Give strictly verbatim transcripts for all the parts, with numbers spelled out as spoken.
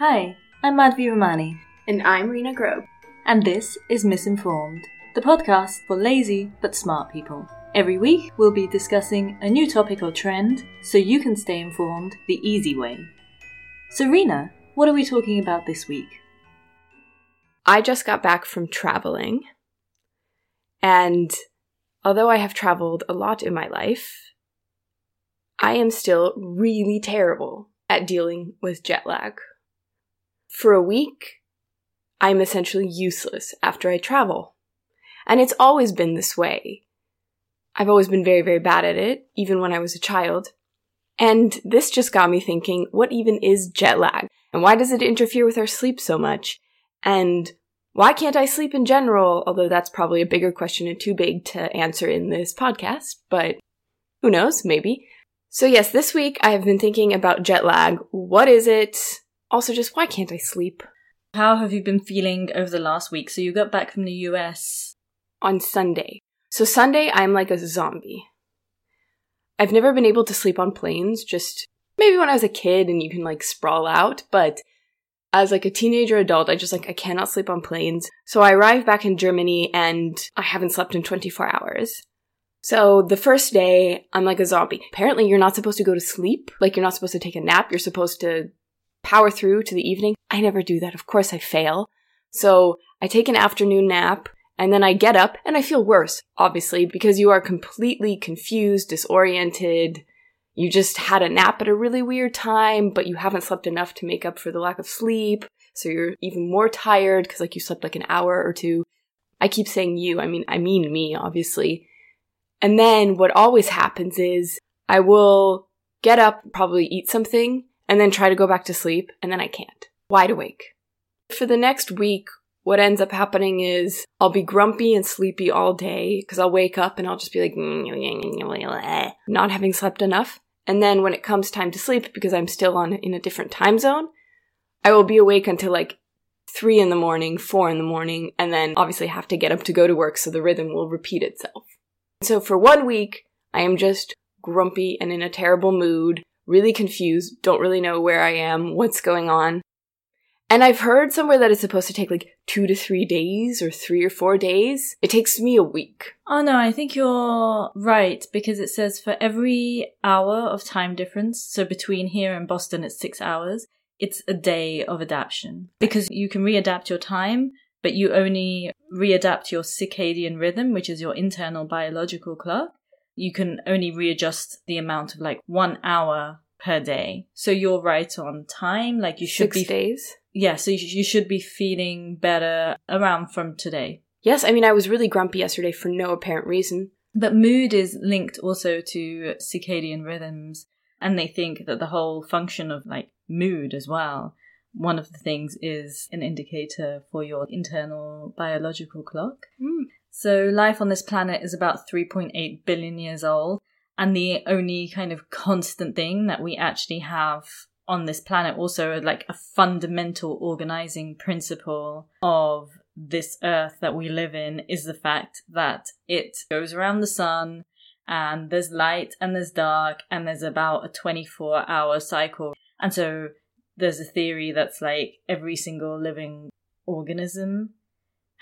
Hi, I'm Madhvi Romani. And I'm Rena Grobe. And this is Misinformed, the podcast for lazy but smart people. Every week, we'll be discussing a new topic or trend so you can stay informed the easy way. So Rena, what are we talking about this week? I just got back from traveling. And although I have traveled a lot in my life, I am still really terrible at dealing with jet lag. For a week, I'm essentially useless after I travel. And it's always been this way. I've always been very, very bad at it, even when I was a child. And this just got me thinking, what even is jet lag? And why does it interfere with our sleep so much? And why can't I sleep in general? Although that's probably a bigger question and too big to answer in this podcast, but who knows, maybe. So yes, this week I have been thinking about jet lag. What is it? Also, just why can't I sleep? How have you been feeling over the last week? So you got back from the U S on Sunday. So Sunday, I'm like a zombie. I've never been able to sleep on planes, just maybe when I was a kid and you can like sprawl out. But as like a teenager adult, I just like, I cannot sleep on planes. So I arrived back in Germany and I haven't slept in twenty-four hours. So the first day, I'm like a zombie. Apparently, you're not supposed to go to sleep. Like, you're not supposed to take a nap. You're supposed to power through to the evening. I never do that. Of course I fail. So I take an afternoon nap and then I get up and I feel worse, obviously, because you are completely confused, disoriented. You just had a nap at a really weird time, but you haven't slept enough to make up for the lack of sleep. So you're even more tired because like you slept like an hour or two. I keep saying you. I mean, I mean me, obviously. And then what always happens is I will get up, probably eat something, and then try to go back to sleep, and then I can't. Wide awake. For the next week, what ends up happening is I'll be grumpy and sleepy all day, because I'll wake up and I'll just be like, not having slept enough. And then when it comes time to sleep, because I'm still on in a different time zone, I will be awake until like three in the morning, four in the morning, and then obviously have to get up to go to work, so the rhythm will repeat itself. So for one week, I am just grumpy and in a terrible mood, really confused, don't really know where I am, what's going on. And I've heard somewhere that it's supposed to take like two to three days or three or four days. It takes me a week. Oh no, I think you're right, because it says for every hour of time difference, so between here and Boston it's six hours, it's a day of adaptation. Because you can readapt your time, but you only readapt your circadian rhythm, which is your internal biological clock. You can only readjust the amount of like one hour per day. So you're right on time. Like you should Six be. Six days? Yeah. So you, you should be feeling better around from today. Yes. I mean, I was really grumpy yesterday for no apparent reason. But mood is linked also to circadian rhythms. And they think that the whole function of like mood as well, one of the things is an indicator for your internal biological clock. Mm. So life on this planet is about three point eight billion years old, and the only kind of constant thing that we actually have on this planet also like a fundamental organizing principle of this earth that we live in is the fact that it goes around the sun and there's light and there's dark and there's about a twenty-four hour cycle. And so there's a theory that's like every single living organism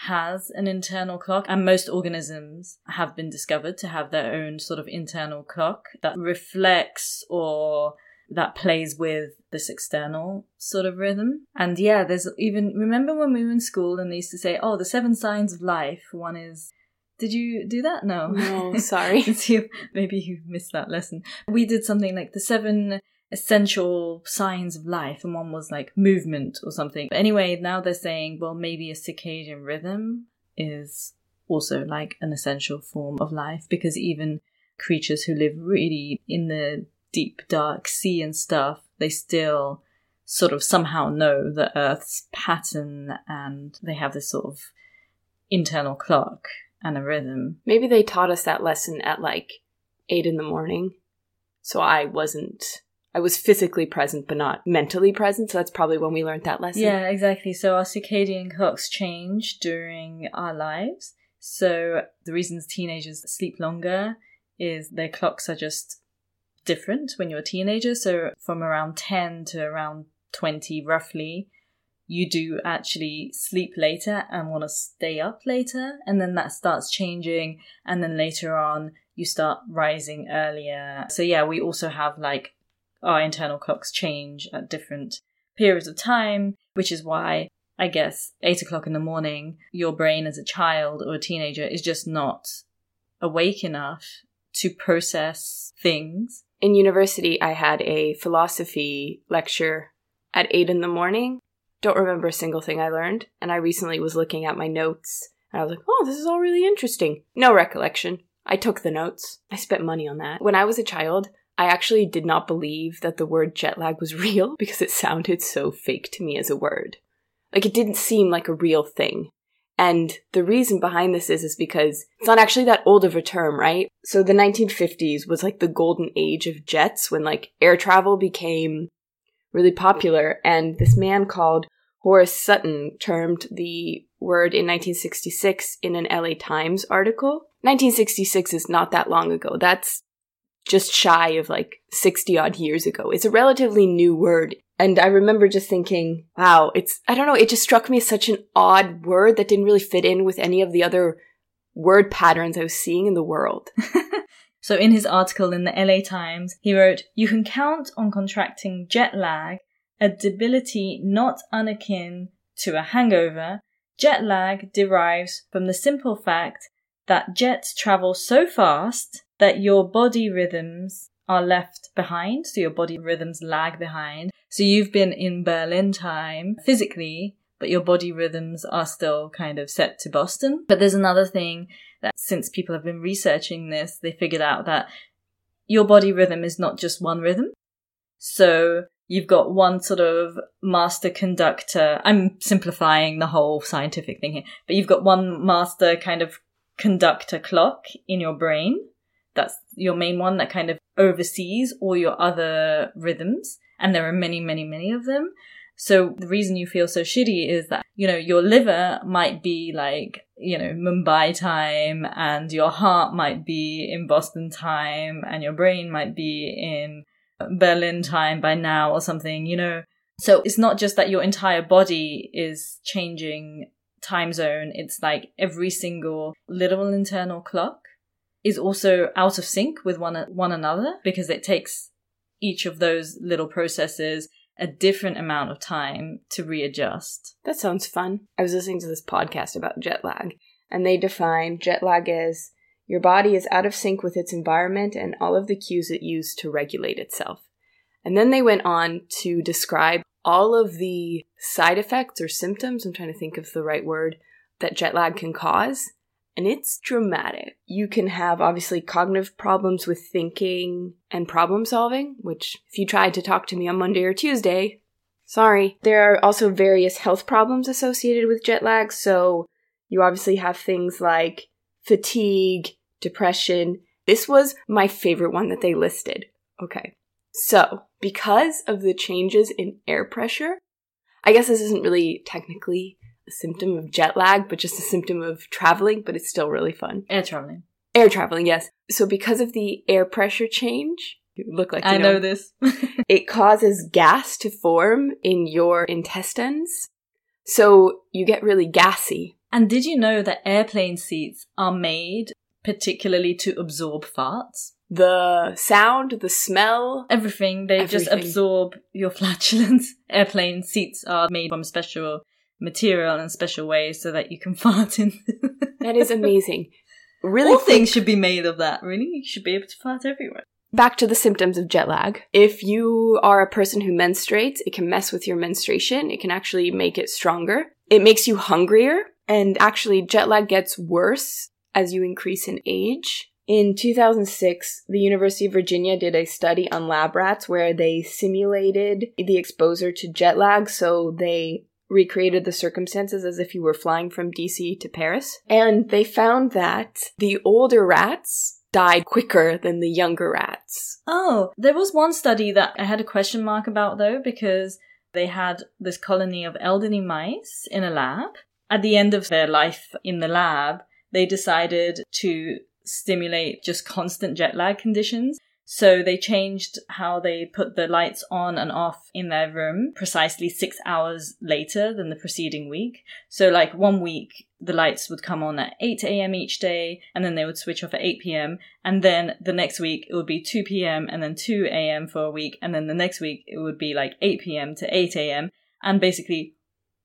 has an internal clock, and most organisms have been discovered to have their own sort of internal clock that reflects or that plays with this external sort of rhythm. And yeah, there's even, remember when we were in school and they used to say, oh, the seven signs of life, one is, did you do that? No. No, sorry. Maybe you missed that lesson. We did something like the seven essential signs of life, and one was like movement or something. But anyway, now they're saying, well, maybe a circadian rhythm is also like an essential form of life, because even creatures who live really in the deep dark sea and stuff, they still sort of somehow know the earth's pattern, and they have this sort of internal clock and a rhythm. Maybe they taught us that lesson at like eight in the morning, so I wasn't I was physically present, but not mentally present. So that's probably when we learned that lesson. Yeah, exactly. So our circadian clocks change during our lives. So the reasons teenagers sleep longer is their clocks are just different when you're a teenager. So from around ten to around twenty roughly, you do actually sleep later and want to stay up later. And then that starts changing. And then later on, you start rising earlier. So yeah, we also have like our internal clocks change at different periods of time, which is why I guess eight o'clock in the morning, your brain as a child or a teenager is just not awake enough to process things. In university, I had a philosophy lecture at eight in the morning. Don't remember a single thing I learned. And I recently was looking at my notes and I was like, oh, this is all really interesting. No recollection. I took the notes. I spent money on that. When I was a child, I actually did not believe that the word jet lag was real because it sounded so fake to me as a word. Like, it didn't seem like a real thing. And the reason behind this is, is because it's not actually that old of a term, right? So the nineteen fifties was like the golden age of jets when like air travel became really popular. And this man called Horace Sutton termed the word in nineteen sixty-six in an L A Times article. nineteen sixty-six is not that long ago. That's just shy of like sixty odd years ago. It's a relatively new word. And I remember just thinking, wow, it's, I don't know, it just struck me as such an odd word that didn't really fit in with any of the other word patterns I was seeing in the world. So in his article in the L A Times, he wrote, "You can count on contracting jet lag, a debility not unakin to a hangover. Jet lag derives from the simple fact that jets travel so fast that your body rhythms are left behind." So your body rhythms lag behind. So you've been in Berlin time physically, but your body rhythms are still kind of set to Boston. But there's another thing that since people have been researching this, they figured out that your body rhythm is not just one rhythm. So you've got one sort of master conductor. I'm simplifying the whole scientific thing here, but you've got one master kind of conductor clock in your brain. That's your main one that kind of oversees all your other rhythms. And there are many, many, many of them. So the reason you feel so shitty is that, you know, your liver might be like, you know, Mumbai time, and your heart might be in Boston time, and your brain might be in Berlin time by now or something, you know. So it's not just that your entire body is changing time zone. It's like every single little internal clock is also out of sync with one one another, because it takes each of those little processes a different amount of time to readjust. That sounds fun. I was listening to this podcast about jet lag, and they define jet lag as your body is out of sync with its environment and all of the cues it used to regulate itself. And then they went on to describe all of the side effects or symptoms, I'm trying to think of the right word, that jet lag can cause. And it's dramatic. You can have, obviously, cognitive problems with thinking and problem solving, which if you tried to talk to me on Monday or Tuesday, sorry. There are also various health problems associated with jet lag. So you obviously have things like fatigue, depression. This was my favorite one that they listed. Okay. So because of the changes in air pressure, I guess this isn't really technically a symptom of jet lag, but just a symptom of traveling, but it's still really fun. Air traveling. Air traveling, yes. So because of the air pressure change, you look like you I know, know this. It causes gas to form in your intestines. So you get really gassy. And did you know that airplane seats are made particularly to absorb farts? The sound, the smell. Everything. They everything. just absorb your flatulence. Airplane seats are made from special material in special ways so that you can fart in. That is amazing. Really, all things should be made of that. Really, you should be able to fart everywhere. Back to the symptoms of jet lag. If you are a person who menstruates, it can mess with your menstruation. It can actually make it stronger. It makes you hungrier. And actually, jet lag gets worse as you increase in age. In two thousand six, the University of Virginia did a study on lab rats where they simulated the exposure to jet lag. So they recreated the circumstances as if you were flying from D C to Paris. And they found that the older rats died quicker than the younger rats. Oh, there was one study that I had a question mark about, though, because they had this colony of elderly mice in a lab. At the end of their life in the lab, they decided to stimulate just constant jet lag conditions. So they changed how they put the lights on and off in their room precisely six hours later than the preceding week. So like one week, the lights would come on at eight a.m. each day, and then they would switch off at eight p.m. And then the next week, it would be two p.m. and then two a.m. for a week. And then the next week, it would be like eight p.m. to eight a.m. And basically,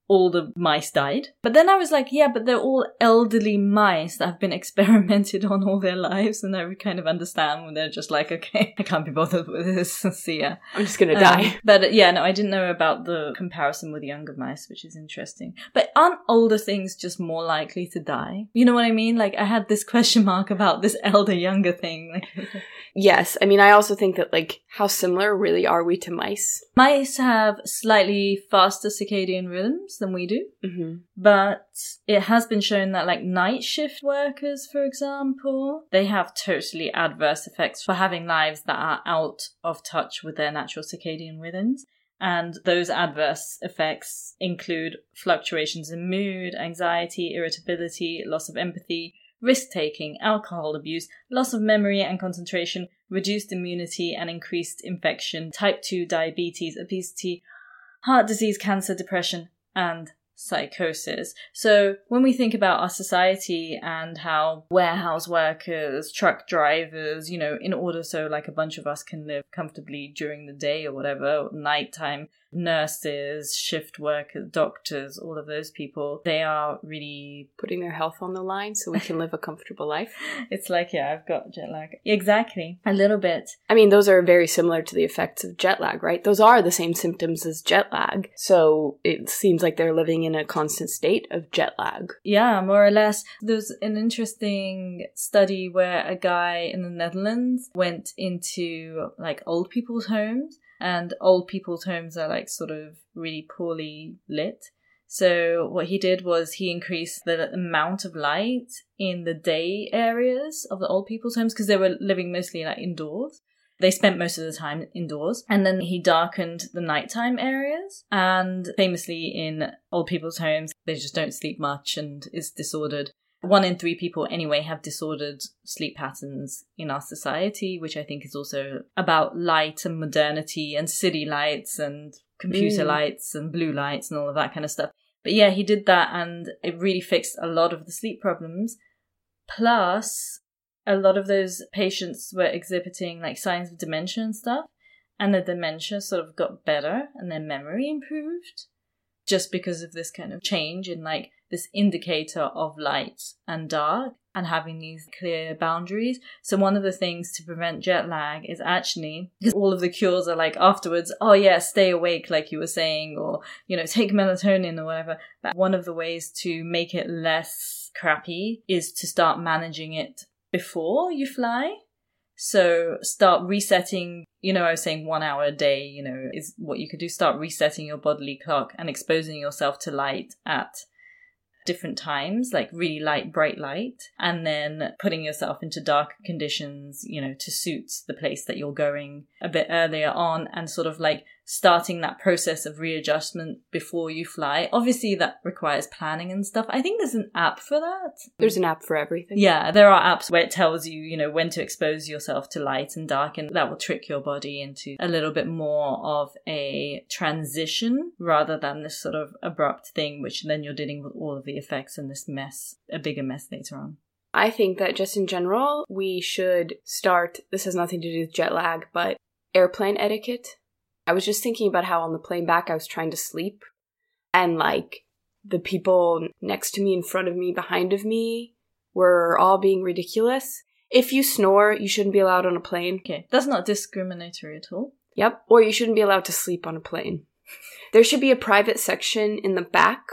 all the mice died. But then I was like, yeah, but they're all elderly mice that have been experimented on all their lives. And I would kind of understand when they're just like, okay, I can't be bothered with this. See ya. I'm just going to um, die. But yeah, no, I didn't know about the comparison with younger mice, which is interesting. But aren't older things just more likely to die? You know what I mean? Like I had this question mark about this elder younger thing. Yes. I mean, I also think that like how similar really are we to mice? Mice have slightly faster circadian rhythms than we do. Mm-hmm. But it has been shown that like night shift workers, for example, they have totally adverse effects for having lives that are out of touch with their natural circadian rhythms. And those adverse effects include fluctuations in mood, anxiety, irritability, loss of empathy, risk-taking, alcohol abuse, loss of memory and concentration, reduced immunity and increased infection, type two diabetes, obesity, heart disease, cancer, depression, and psychosis. So when we think about our society and how warehouse workers, truck drivers, you know, in order so like a bunch of us can live comfortably during the day or whatever, nighttime, nurses, shift workers, doctors, all of those people, they are really putting their health on the line so we can live a comfortable life. It's like, yeah, I've got jet lag. Exactly. A little bit. I mean, those are very similar to the effects of jet lag, right? Those are the same symptoms as jet lag. So it seems like they're living in a constant state of jet lag. Yeah, more or less. There's an interesting study where a guy in the Netherlands went into like old people's homes. And old people's homes are like sort of really poorly lit. So what he did was he increased the amount of light in the day areas of the old people's homes because they were living mostly like indoors. They spent most of the time indoors. And then he darkened the nighttime areas. And famously in old people's homes, they just don't sleep much and it's disordered. One in three people anyway have disordered sleep patterns in our society, which I think is also about light and modernity and city lights and computer mm. lights and blue lights and all of that kind of stuff. But yeah, he did that and it really fixed a lot of the sleep problems. Plus, a lot of those patients were exhibiting like signs of dementia and stuff. And the dementia sort of got better and their memory improved just because of this kind of change in like this indicator of light and dark and having these clear boundaries. So one of the things to prevent jet lag is actually, because all of the cures are like afterwards, oh yeah, stay awake like you were saying, or, you know, take melatonin or whatever. But one of the ways to make it less crappy is to start managing it before you fly. So start resetting, you know, I was saying one hour a day, you know, is what you could do. Start resetting your bodily clock and exposing yourself to light at different times, like really light, bright light, and then putting yourself into dark conditions, you know, to suit the place that you're going a bit earlier on, and sort of like starting that process of readjustment before you fly. Obviously that requires planning and stuff. I think there's an app for that. There's an app for everything. Yeah, there are apps where it tells you, you know, when to expose yourself to light and dark, and that will trick your body into a little bit more of a transition rather than this sort of abrupt thing, which then you're dealing with all of the effects and this mess, a bigger mess later on. I think that just in general, we should start, this has nothing to do with jet lag, but airplane etiquette. I was just thinking about how on the plane back I was trying to sleep and like the people next to me, in front of me, behind of me were all being ridiculous. If you snore, you shouldn't be allowed on a plane. Okay, that's not discriminatory at all. Yep, or you shouldn't be allowed to sleep on a plane. There should be a private section in the back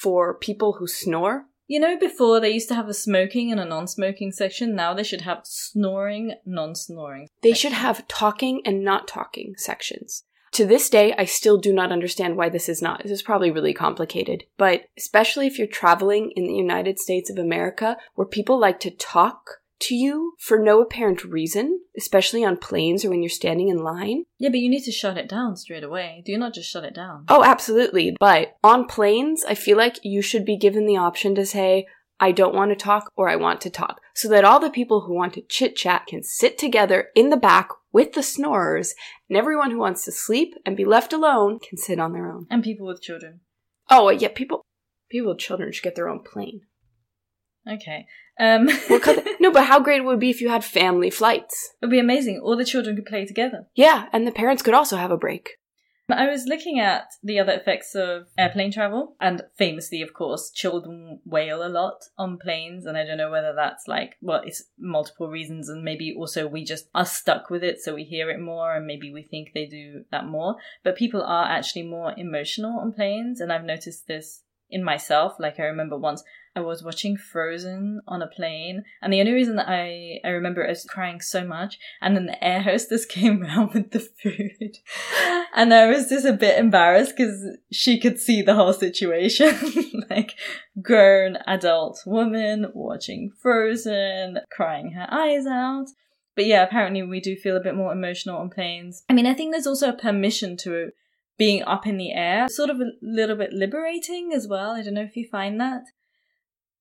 for people who snore. You know, before they used to have a smoking and a non-smoking section. Now they should have snoring, non-snoring. They should have talking and not talking sections. To this day, I still do not understand why this is not. This is probably really complicated. But especially if you're traveling in the United States of America, where people like to talk to you for no apparent reason, especially on planes or when you're standing in line. Yeah, but you need to shut it down straight away. Do you not just shut it down? Oh, absolutely. But on planes, I feel like you should be given the option to say, I don't want to talk or I want to talk. so that all the people who want to chit-chat can sit together in the back with the snorers, and everyone who wants to sleep and be left alone can sit on their own. And people with children. Oh, yeah, people people with children should get their own plane. Okay. Um. We'll cut the- no, but how great it would be if you had family flights. It would be amazing. All the children could play together. Yeah, and the parents could also have a break. I was looking at the other effects of airplane travel, and famously, of course, children wail a lot on planes, and I don't know whether that's like, well, it's multiple reasons, and maybe also we just are stuck with it, so we hear it more, and maybe we think they do that more, but people are actually more emotional on planes, and I've noticed this in myself. Like, I remember once I was watching Frozen on a plane, and the only reason that I, I remember it was crying so much, and then the air hostess came round with the food, and I was just a bit embarrassed because she could see the whole situation. Like, grown adult woman watching Frozen, crying her eyes out. But yeah, apparently we do feel a bit more emotional on planes. I mean, I think there's also a permission to being up in the air, sort of a little bit liberating as well. I don't know if you find that.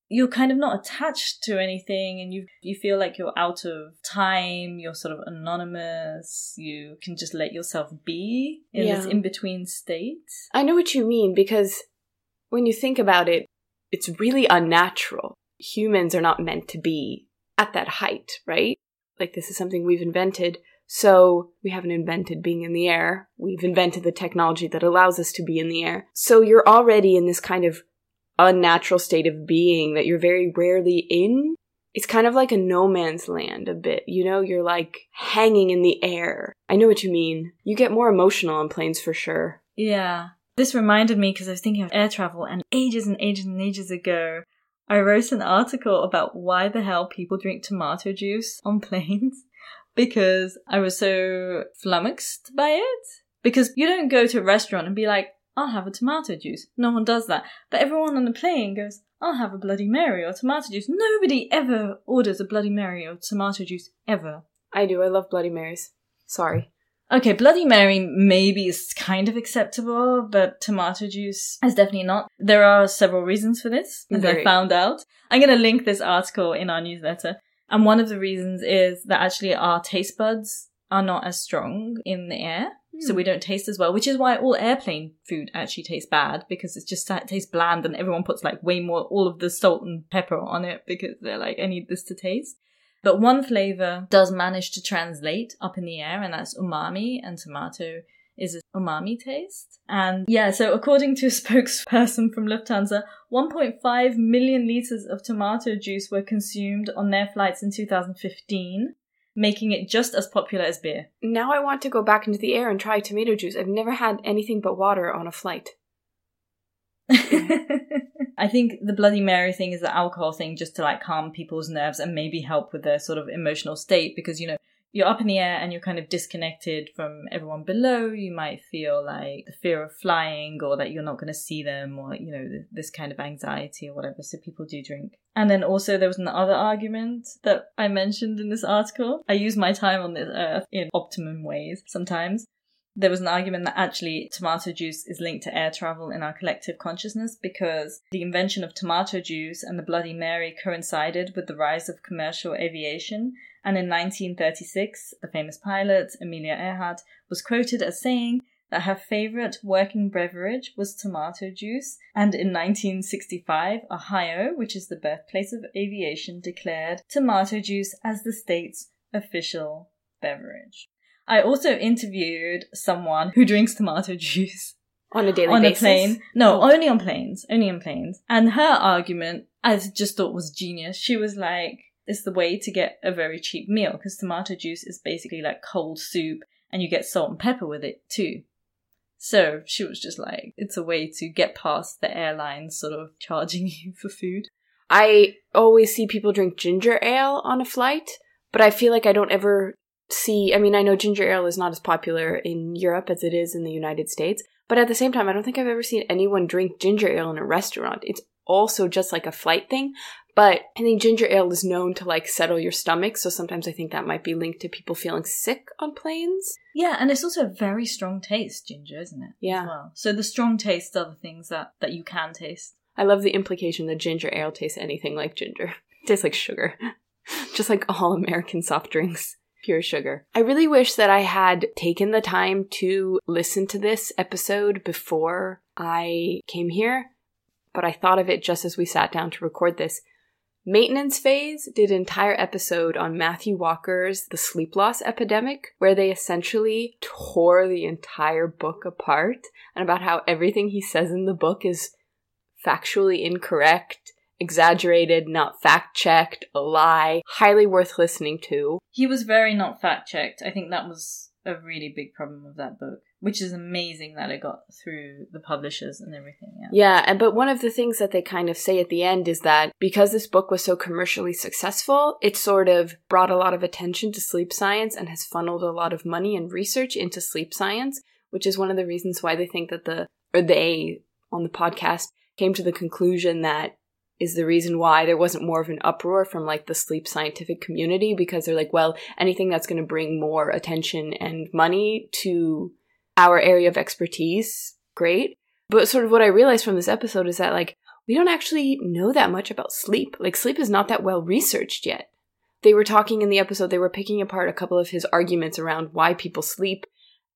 You're kind of not attached to anything, and you you feel like you're out of time, you're sort of anonymous, you can just let yourself be in yeah. this in-between state. I know what you mean, because when you think about it, it's really unnatural. Humans are not meant to be at that height, right? Like, this is something we've invented. So we haven't invented being in the air. We've invented the technology that allows us to be in the air. So you're already in this kind of unnatural state of being that you're very rarely in. It's kind of like a no man's land a bit, you know? You're like hanging in the air. I know what you mean. You get more emotional on planes for sure. Yeah. This reminded me, because I was thinking of air travel, and ages and ages and ages ago, I wrote an article about why the hell people drink tomato juice on planes, because I was so flummoxed by it. Because you don't go to a restaurant and be like, I'll have a tomato juice. No one does that. But everyone on the plane goes, I'll have a Bloody Mary or tomato juice. Nobody ever orders a Bloody Mary or tomato juice, ever. I do. I love Bloody Marys. Sorry. Okay, Bloody Mary maybe is kind of acceptable, but tomato juice is definitely not. There are several reasons for this, as Very. I found out. I'm going to link this article in our newsletter. And one of the reasons is that actually our taste buds are not as strong in the air. So we don't taste as well, which is why all airplane food actually tastes bad, because it's just, it tastes bland, and everyone puts like way more, all of the salt and pepper on it, because they're like, I need this to taste. But one flavor does manage to translate up in the air, and that's umami, and tomato is an umami taste. And yeah, so according to a spokesperson from Lufthansa, one point five million liters of tomato juice were consumed on their flights in two thousand fifteen. Making it just as popular as beer. Now I want to go back into the air and try tomato juice. I've never had anything but water on a flight. I think the Bloody Mary thing is the alcohol thing, just to like calm people's nerves and maybe help with their sort of emotional state, because, you know, you're up in the air and you're kind of disconnected from everyone below. You might feel like the fear of flying, or that you're not going to see them, or, you know, this kind of anxiety or whatever. So people do drink. And then also there was another argument that I mentioned in this article. I use my time on this earth in optimum ways sometimes. There was an argument that actually tomato juice is linked to air travel in our collective consciousness, because the invention of tomato juice and the Bloody Mary coincided with the rise of commercial aviation. And in nineteen thirty-six, the famous pilot, Amelia Earhart, was quoted as saying that her favourite working beverage was tomato juice. And in nineteen sixty-five, Ohio, which is the birthplace of aviation, declared tomato juice as the state's official beverage. I also interviewed someone who drinks tomato juice. On a daily on basis? On a plane. No, oh. only on planes. Only on planes. And her argument, I just thought was genius. She was like, it's the way to get a very cheap meal, because tomato juice is basically like cold soup, and you get salt and pepper with it too. So she was just like, it's a way to get past the airlines sort of charging you for food. I always see people drink ginger ale on a flight, but I feel like I don't ever see, I mean, I know ginger ale is not as popular in Europe as it is in the United States, but at the same time, I don't think I've ever seen anyone drink ginger ale in a restaurant. It's also just like a flight thing. But I think ginger ale is known to, like, settle your stomach, so sometimes I think that might be linked to people feeling sick on planes. Yeah, and it's also a very strong taste, ginger, isn't it? Yeah. As well. So the strong taste are the things that, that you can taste. I love the implication that ginger ale tastes anything like ginger. It tastes like sugar. Just like all American soft drinks. Pure sugar. I really wish that I had taken the time to listen to this episode before I came here, but I thought of it just as we sat down to record this. Maintenance Phase did an entire episode on Matthew Walker's The Sleep Loss Epidemic, where they essentially tore the entire book apart and about how everything he says in the book is factually incorrect, exaggerated, not fact-checked, a lie, highly worth listening to. He was very not fact-checked. I think that was a really big problem of that book, which is amazing that it got through the publishers and everything. Yeah, yeah, and but one of the things that they kind of say at the end is that because this book was so commercially successful, it sort of brought a lot of attention to sleep science and has funneled a lot of money and research into sleep science, which is one of the reasons why they think that the, or they, on the podcast, came to the conclusion that is the reason why there wasn't more of an uproar from, like, the sleep scientific community, because they're like, well, anything that's going to bring more attention and money to our area of expertise, great. But sort of what I realized from this episode is that, like, we don't actually know that much about sleep. Like, sleep is not that well researched yet. They were talking in the episode, they were picking apart a couple of his arguments around why people sleep.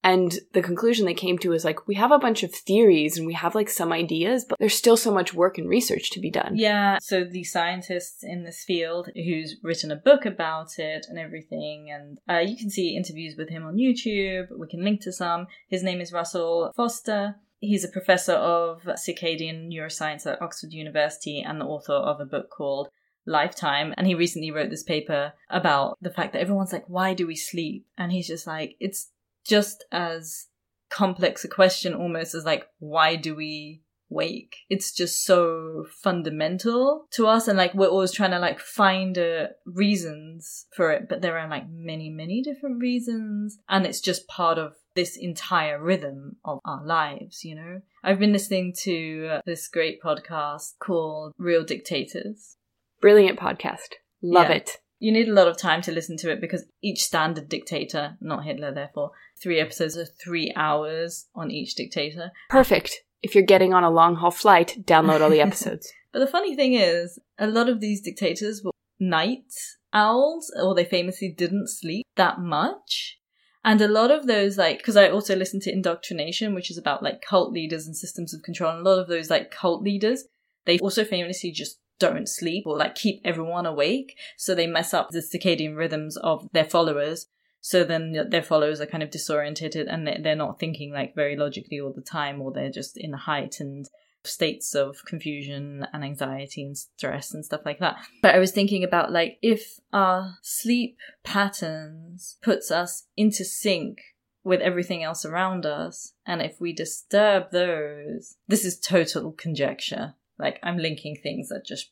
And the conclusion they came to is, like, we have a bunch of theories and we have, like, some ideas, but there's still so much work and research to be done. Yeah, so the scientists in this field who's written a book about it and everything, and uh, you can see interviews with him on YouTube. We can link to some. His name is Russell Foster. He's a professor of circadian neuroscience at Oxford University and the author of a book called Lifetime, and he recently wrote this paper about the fact that everyone's like, why do we sleep? And he's just like, it's just as complex a question almost as, like, why do we wake? It's just so fundamental to us, and, like, we're always trying to, like, find uh, reasons for it, but there are, like, many many different reasons, and it's just part of this entire rhythm of our lives, you know. I've been listening to uh, this great podcast called Real Dictators. Brilliant podcast. Love yeah. it. You need a lot of time to listen to it because each standard dictator, not Hitler, therefore, three episodes are three hours on each dictator. Perfect. If you're getting on a long-haul flight, download all the episodes. But the funny thing is, a lot of these dictators were night owls, or they famously didn't sleep that much. And a lot of those, like, because I also listened to Indoctrination, which is about, like, cult leaders and systems of control, and a lot of those, like, cult leaders, they also famously just don't sleep or, like, keep everyone awake, so they mess up the circadian rhythms of their followers, so then their followers are kind of disorientated and they're not thinking, like, very logically all the time, or they're just in heightened states of confusion and anxiety and stress and stuff like that. But I was thinking about, like, if our sleep patterns puts us into sync with everything else around us, and if we disturb those, this is total conjecture. Like, I'm linking things that just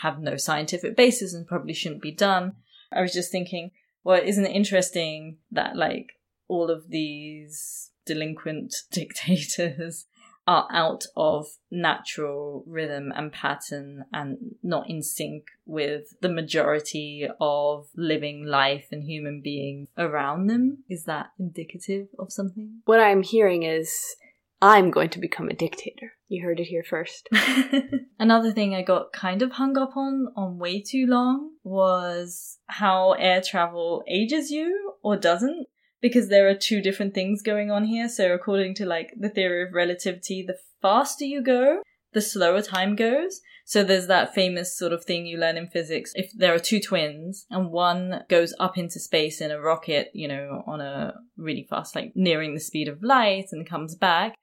have no scientific basis and probably shouldn't be done. I was just thinking, well, isn't it interesting that, like, all of these delinquent dictators are out of natural rhythm and pattern and not in sync with the majority of living life and human beings around them? Is that indicative of something? What I'm hearing is, I'm going to become a dictator. You heard it here first. Another thing I got kind of hung up on on way too long was how air travel ages you or doesn't, because there are two different things going on here. So according to, like, the theory of relativity, the faster you go, the slower time goes. So there's that famous sort of thing you learn in physics. If there are two twins and one goes up into space in a rocket, you know, on a really fast, like, nearing the speed of light, and comes back,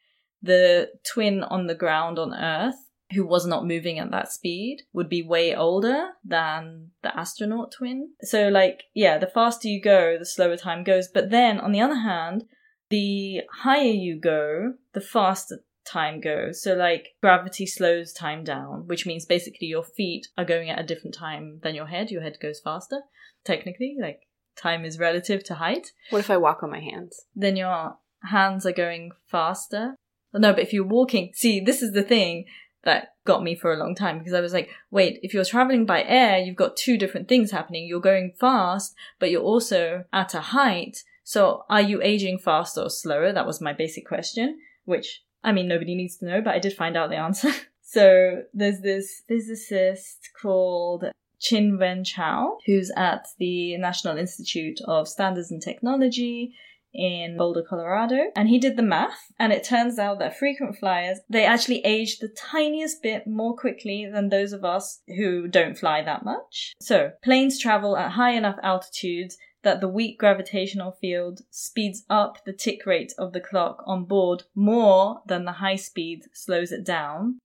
the twin on the ground on Earth, who was not moving at that speed, would be way older than the astronaut twin. So, like, yeah, the faster you go, the slower time goes. But then, on the other hand, the higher you go, the faster time goes. So, like, gravity slows time down, which means basically your feet are going at a different time than your head. Your head goes faster, technically. Like, time is relative to height. What if I walk on my hands? Then your hands are going faster. No, but if you're walking, see, this is the thing that got me for a long time, because I was like, wait, if you're traveling by air, you've got two different things happening. You're going fast, but you're also at a height. So are you aging faster or slower? That was my basic question, which, I mean, nobody needs to know, but I did find out the answer. So there's this physicist called Chin Wen Chao, who's at the National Institute of Standards and Technology in Boulder, Colorado, and he did the math, and it turns out that frequent flyers, they actually age the tiniest bit more quickly than those of us who don't fly that much. So planes travel at high enough altitudes that the weak gravitational field speeds up the tick rate of the clock on board more than the high speed slows it down.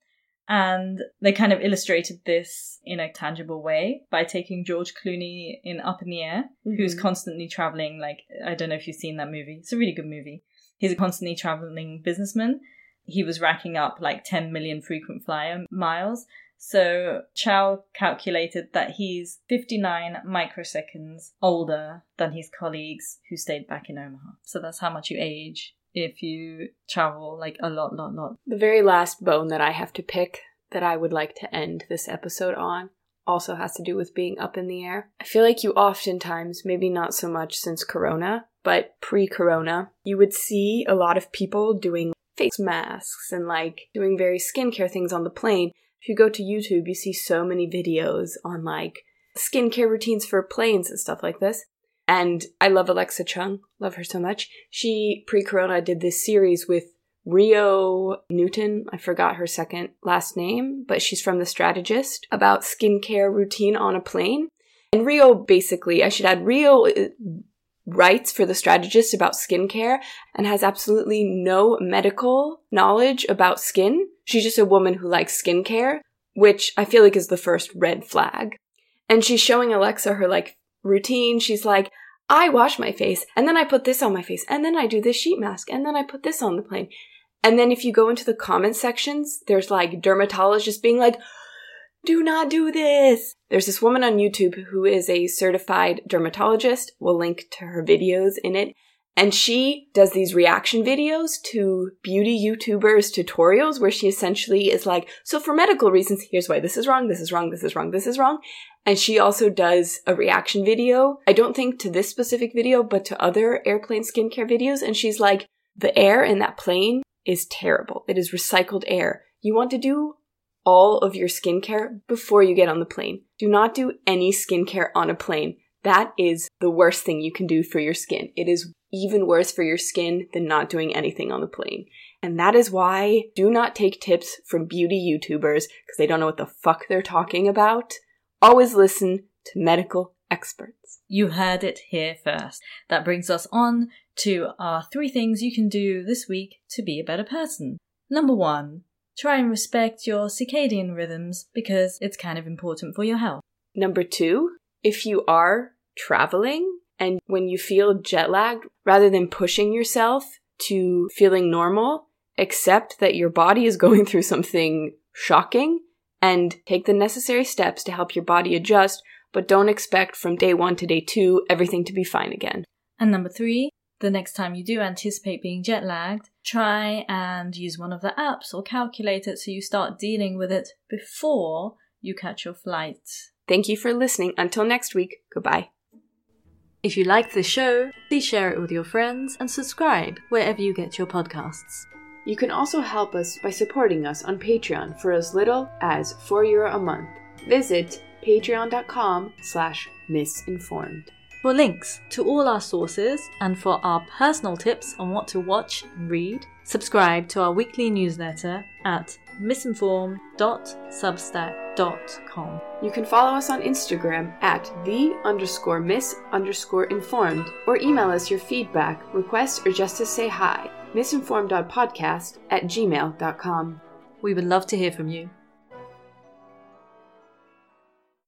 And they kind of illustrated this in a tangible way by taking George Clooney in Up in the Air, mm-hmm. who's constantly traveling, like, I don't know if you've seen that movie. It's a really good movie. He's a constantly traveling businessman. He was racking up like ten million frequent flyer miles. So Chow calculated that he's fifty-nine microseconds older than his colleagues who stayed back in Omaha. So that's how much you age if you travel like a lot, lot, lot. The very last bone that I have to pick that I would like to end this episode on also has to do with being up in the air. I feel like you oftentimes, maybe not so much since Corona, but pre-Corona, you would see a lot of people doing face masks and like doing various skincare things on the plane. If you go to YouTube, you see so many videos on like skincare routines for planes and stuff like this. And I love Alexa Chung, love her so much. She, pre-Corona, did this series with Rio Newton, I forgot her second last name, but she's from The Strategist, about skincare routine on a plane. And Rio basically, I should add, Rio writes for The Strategist about skincare and has absolutely no medical knowledge about skin. She's just a woman who likes skincare, which I feel like is the first red flag. And she's showing Alexa her, like, routine. She's like, I wash my face and then I put this on my face and then I do this sheet mask and then I put this on the plane. And then if you go into the comment sections, there's like dermatologists being like, do not do this. There's this woman on YouTube who is a certified dermatologist. We'll link to her videos in it. And she does these reaction videos to beauty YouTubers tutorials where she essentially is like, so for medical reasons, here's why this is wrong, this is wrong, this is wrong, this is wrong. And she also does a reaction video, I don't think to this specific video, but to other airplane skincare videos. And she's like, the air in that plane is terrible. It is recycled air. You want to do all of your skincare before you get on the plane. Do not do any skincare on a plane. That is the worst thing you can do for your skin. It is even worse for your skin than not doing anything on the plane. And that is why do not take tips from beauty YouTubers because they don't know what the fuck they're talking about. Always listen to medical experts. You heard it here first. That brings us on to our three things you can do this week to be a better person. Number one, try and respect your circadian rhythms because it's kind of important for your health. Number two, if you are traveling and when you feel jet lagged, rather than pushing yourself to feeling normal, accept that your body is going through something shocking and take the necessary steps to help your body adjust, but don't expect from day one to day two everything to be fine again. And number three, the next time you do anticipate being jet lagged, try and use one of the apps or calculate it so you start dealing with it before you catch your flight. Thank you for listening. Until next week, goodbye. If you liked the show, please share it with your friends and subscribe wherever you get your podcasts. You can also help us by supporting us on Patreon for as little as four euro a month. Visit patreon.com slash misinformed. For links to all our sources and for our personal tips on what to watch and read, subscribe to our weekly newsletter at misinformed dot substack dot com. You can follow us on Instagram at the underscore miss underscore informed or email us your feedback, requests, or just to say hi, misinformed.podcast at gmail.com. We would love to hear from you.